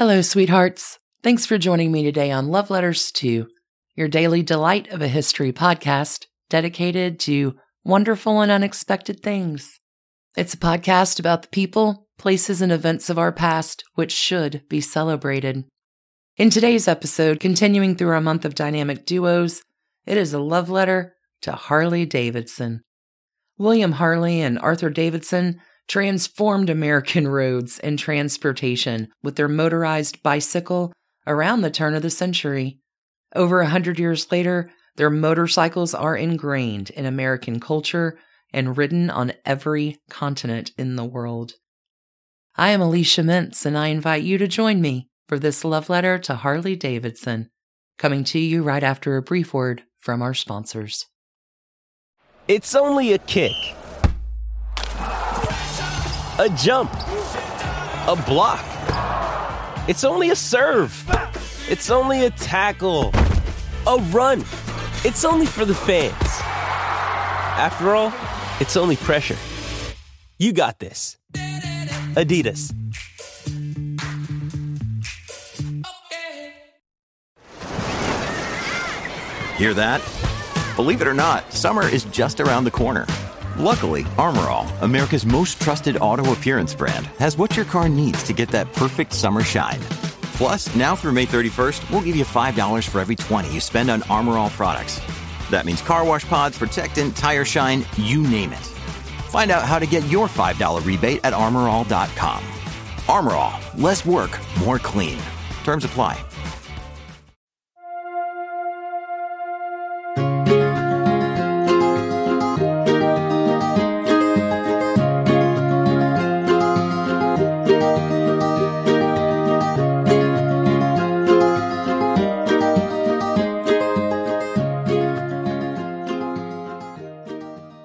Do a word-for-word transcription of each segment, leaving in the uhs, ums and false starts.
Hello, sweethearts. Thanks for joining me today on Love Letters two, your daily delight of a history podcast dedicated to wonderful and unexpected things. It's a podcast about the people, places, and events of our past which should be celebrated. In today's episode, continuing through our month of dynamic duos, it is a love letter to Harley-Davidson. William Harley and Arthur Davidson transformed American roads and transportation with their motorized bicycle around the turn of the century. Over a hundred years later, their motorcycles are ingrained in American culture and ridden on every continent in the world. I am Alicia Mintz, and I invite you to join me for this love letter to Harley-Davidson, coming to you right after a brief word from our sponsors. It's only a kick, a jump, a block. It's only a serve. It's only a tackle, a run. It's only for the fans. After all, it's only pressure. You got this. Adidas. Hear that? Believe it or not, summer is just around the corner. Luckily, Armor All, America's most trusted auto appearance brand, has what your car needs to get that perfect summer shine. Plus, now through May thirty-first, we'll give you five dollars for every twenty dollars you spend on Armor All products. That means car wash pods, protectant, tire shine, you name it. Find out how to get your five dollars rebate at armor all dot com. Armor All, less work, more clean. Terms apply.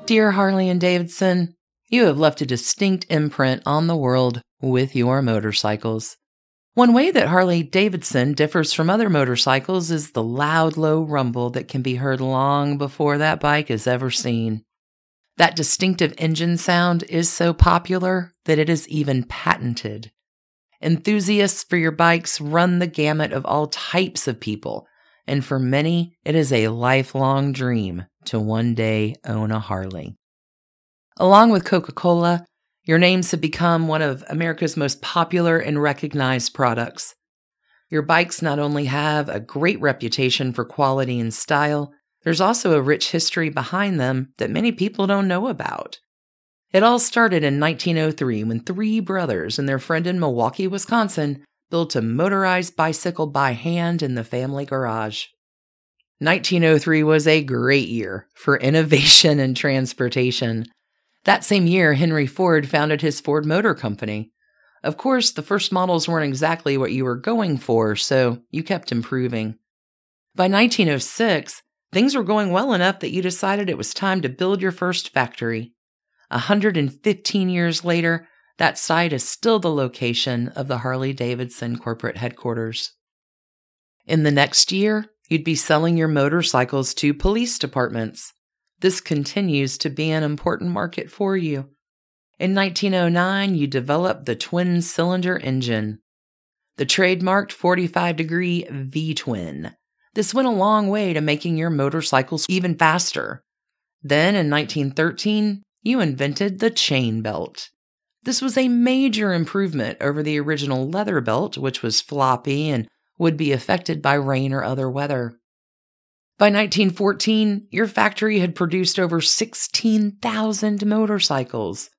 Dear Harley and Davidson, you have left a distinct imprint on the world with your motorcycles. One way that Harley-Davidson differs from other motorcycles is the loud, low rumble that can be heard long before that bike is ever seen. That distinctive engine sound is so popular that it is even patented. Enthusiasts for your bikes run the gamut of all types of people, and for many, it is a lifelong dream to one day own a Harley. Along with Coca-Cola, your names have become one of America's most popular and recognized products. Your bikes not only have a great reputation for quality and style, there's also a rich history behind them that many people don't know about. It all started in nineteen oh three when three brothers and their friend in Milwaukee, Wisconsin, built a motorized bicycle by hand in the family garage. nineteen oh three was a great year for innovation and transportation. That same year, Henry Ford founded his Ford Motor Company. Of course, the first models weren't exactly what you were going for, so you kept improving. By nineteen oh six, things were going well enough that you decided it was time to build your first factory. one hundred fifteen years later, that site is still the location of the Harley-Davidson corporate headquarters. In the next year, you'd be selling your motorcycles to police departments. This continues to be an important market for you. In nineteen oh nine, you developed the twin-cylinder engine, the trademarked forty-five degree V-twin. This went a long way to making your motorcycles even faster. Then, in nineteen thirteen, you invented the chain belt. This was a major improvement over the original leather belt, which was floppy and would be affected by rain or other weather. By nineteen fourteen, your factory had produced over sixteen thousand motorcycles.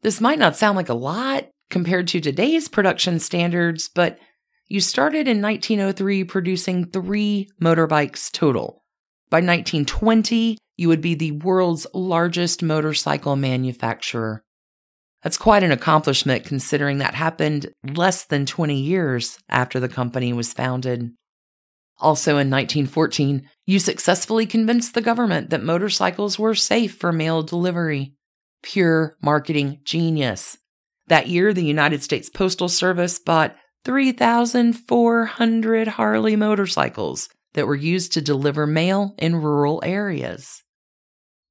This might not sound like a lot compared to today's production standards, but you started in nineteen oh three producing three motorbikes total. By nineteen twenty, you would be the world's largest motorcycle manufacturer. That's quite an accomplishment considering that happened less than twenty years after the company was founded. Also in nineteen fourteen, you successfully convinced the government that motorcycles were safe for mail delivery. Pure marketing genius. That year, the United States Postal Service bought three thousand four hundred Harley motorcycles that were used to deliver mail in rural areas.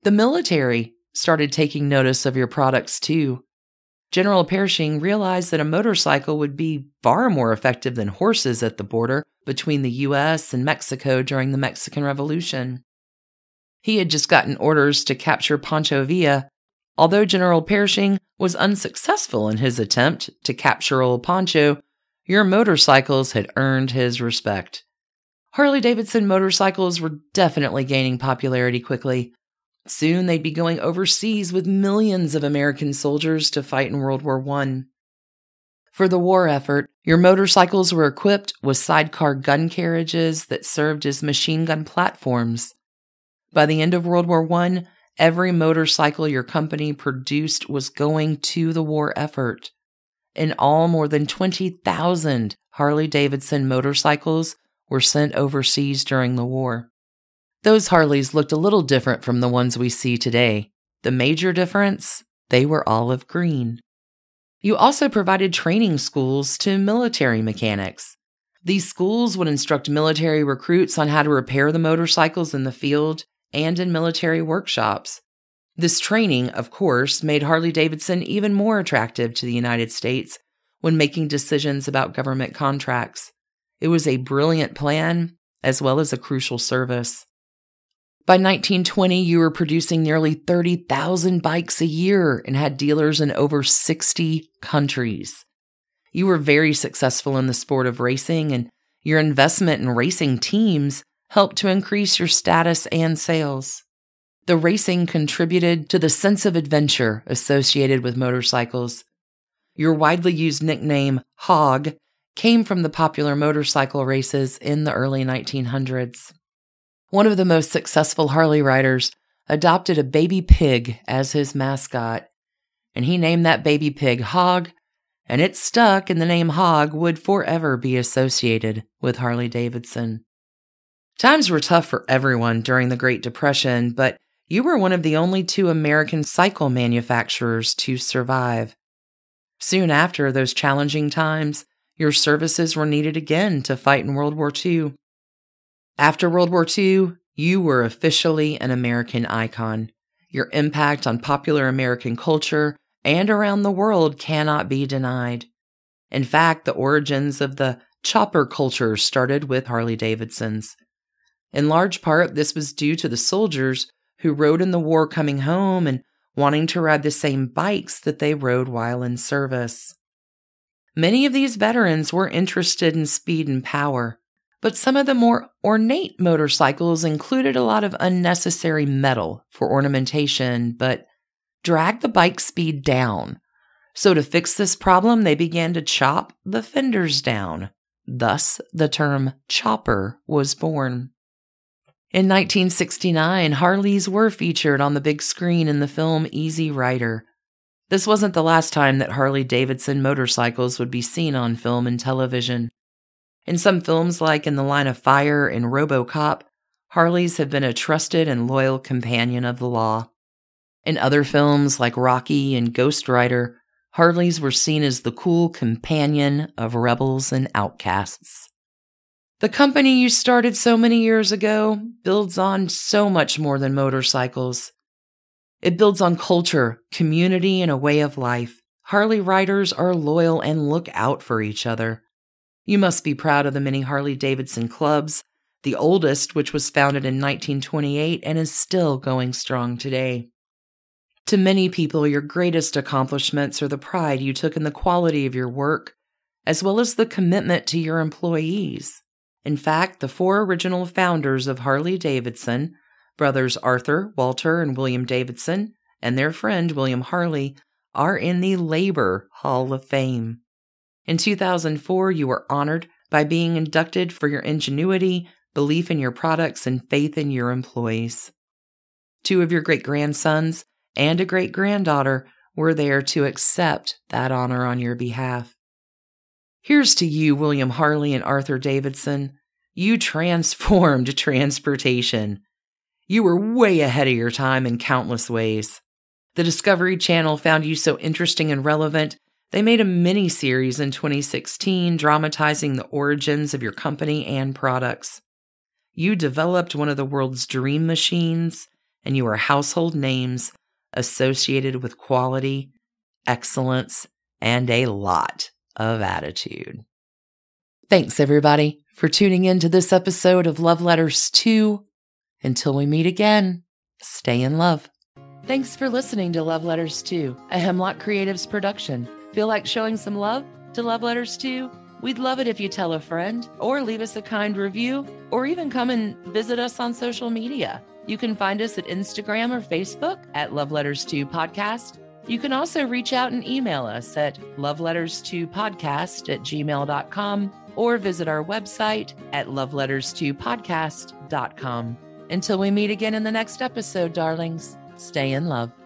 The military started taking notice of your products too. General Pershing realized that a motorcycle would be far more effective than horses at the border between the U S and Mexico during the Mexican Revolution. He had just gotten orders to capture Pancho Villa. Although General Pershing was unsuccessful in his attempt to capture old Pancho, your motorcycles had earned his respect. Harley-Davidson motorcycles were definitely gaining popularity quickly. Soon they'd be going overseas with millions of American soldiers to fight in World War One. For the war effort, your motorcycles were equipped with sidecar gun carriages that served as machine gun platforms. By the end of World War One, every motorcycle your company produced was going to the war effort. In all, more than twenty thousand Harley-Davidson motorcycles were sent overseas during the war. Those Harleys looked a little different from the ones we see today. The major difference? They were olive green. You also provided training schools to military mechanics. These schools would instruct military recruits on how to repair the motorcycles in the field and in military workshops. This training, of course, made Harley-Davidson even more attractive to the United States when making decisions about government contracts. It was a brilliant plan, as well as a crucial service. By nineteen twenty, you were producing nearly thirty thousand bikes a year and had dealers in over sixty countries. You were very successful in the sport of racing, and your investment in racing teams helped to increase your status and sales. The racing contributed to the sense of adventure associated with motorcycles. Your widely used nickname, Hog, came from the popular motorcycle races in the early nineteen hundreds. One of the most successful Harley riders adopted a baby pig as his mascot, and he named that baby pig Hog, and it stuck, and the name Hog would forever be associated with Harley-Davidson. Times were tough for everyone during the Great Depression, but you were one of the only two American cycle manufacturers to survive. Soon after those challenging times, your services were needed again to fight in World War Two. After World War Two, you were officially an American icon. Your impact on popular American culture and around the world cannot be denied. In fact, the origins of the chopper culture started with Harley-Davidsons. In large part, this was due to the soldiers who rode in the war coming home and wanting to ride the same bikes that they rode while in service. Many of these veterans were interested in speed and power, but some of the more ornate motorcycles included a lot of unnecessary metal for ornamentation, but dragged the bike speed down. So to fix this problem, they began to chop the fenders down. Thus, the term chopper was born. In nineteen sixty-nine, Harleys were featured on the big screen in the film Easy Rider. This wasn't the last time that Harley-Davidson motorcycles would be seen on film and television. In some films like In the Line of Fire and RoboCop, Harleys have been a trusted and loyal companion of the law. In other films like Rocky and Ghost Rider, Harleys were seen as the cool companion of rebels and outcasts. The company you started so many years ago builds on so much more than motorcycles. It builds on culture, community, and a way of life. Harley riders are loyal and look out for each other. You must be proud of the many Harley-Davidson clubs, the oldest, which was founded in nineteen twenty-eight and is still going strong today. To many people, your greatest accomplishments are the pride you took in the quality of your work, as well as the commitment to your employees. In fact, the four original founders of Harley-Davidson, brothers Arthur, Walter, and William Davidson, and their friend William Harley, are in the Labor Hall of Fame. In two thousand four, you were honored by being inducted for your ingenuity, belief in your products, and faith in your employees. Two of your great-grandsons and a great-granddaughter were there to accept that honor on your behalf. Here's to you, William Harley and Arthur Davidson. You transformed transportation. You were way ahead of your time in countless ways. The Discovery Channel found you so interesting and relevant, they made a mini-series in twenty sixteen dramatizing the origins of your company and products. You developed one of the world's dream machines, and you are household names associated with quality, excellence, and a lot of attitude. Thanks, everybody, for tuning in to this episode of Love Letters two. Until we meet again, stay in love. Thanks for listening to Love Letters two, a Hemlock Creatives production. Feel like showing some love to Love Letters two? We'd love it if you tell a friend or leave us a kind review or even come and visit us on social media. You can find us at Instagram or Facebook at Love Letters two Podcast. You can also reach out and email us at love letters two podcast at gmail dot com or visit our website at love letters two podcast dot com. Until we meet again in the next episode, darlings, stay in love.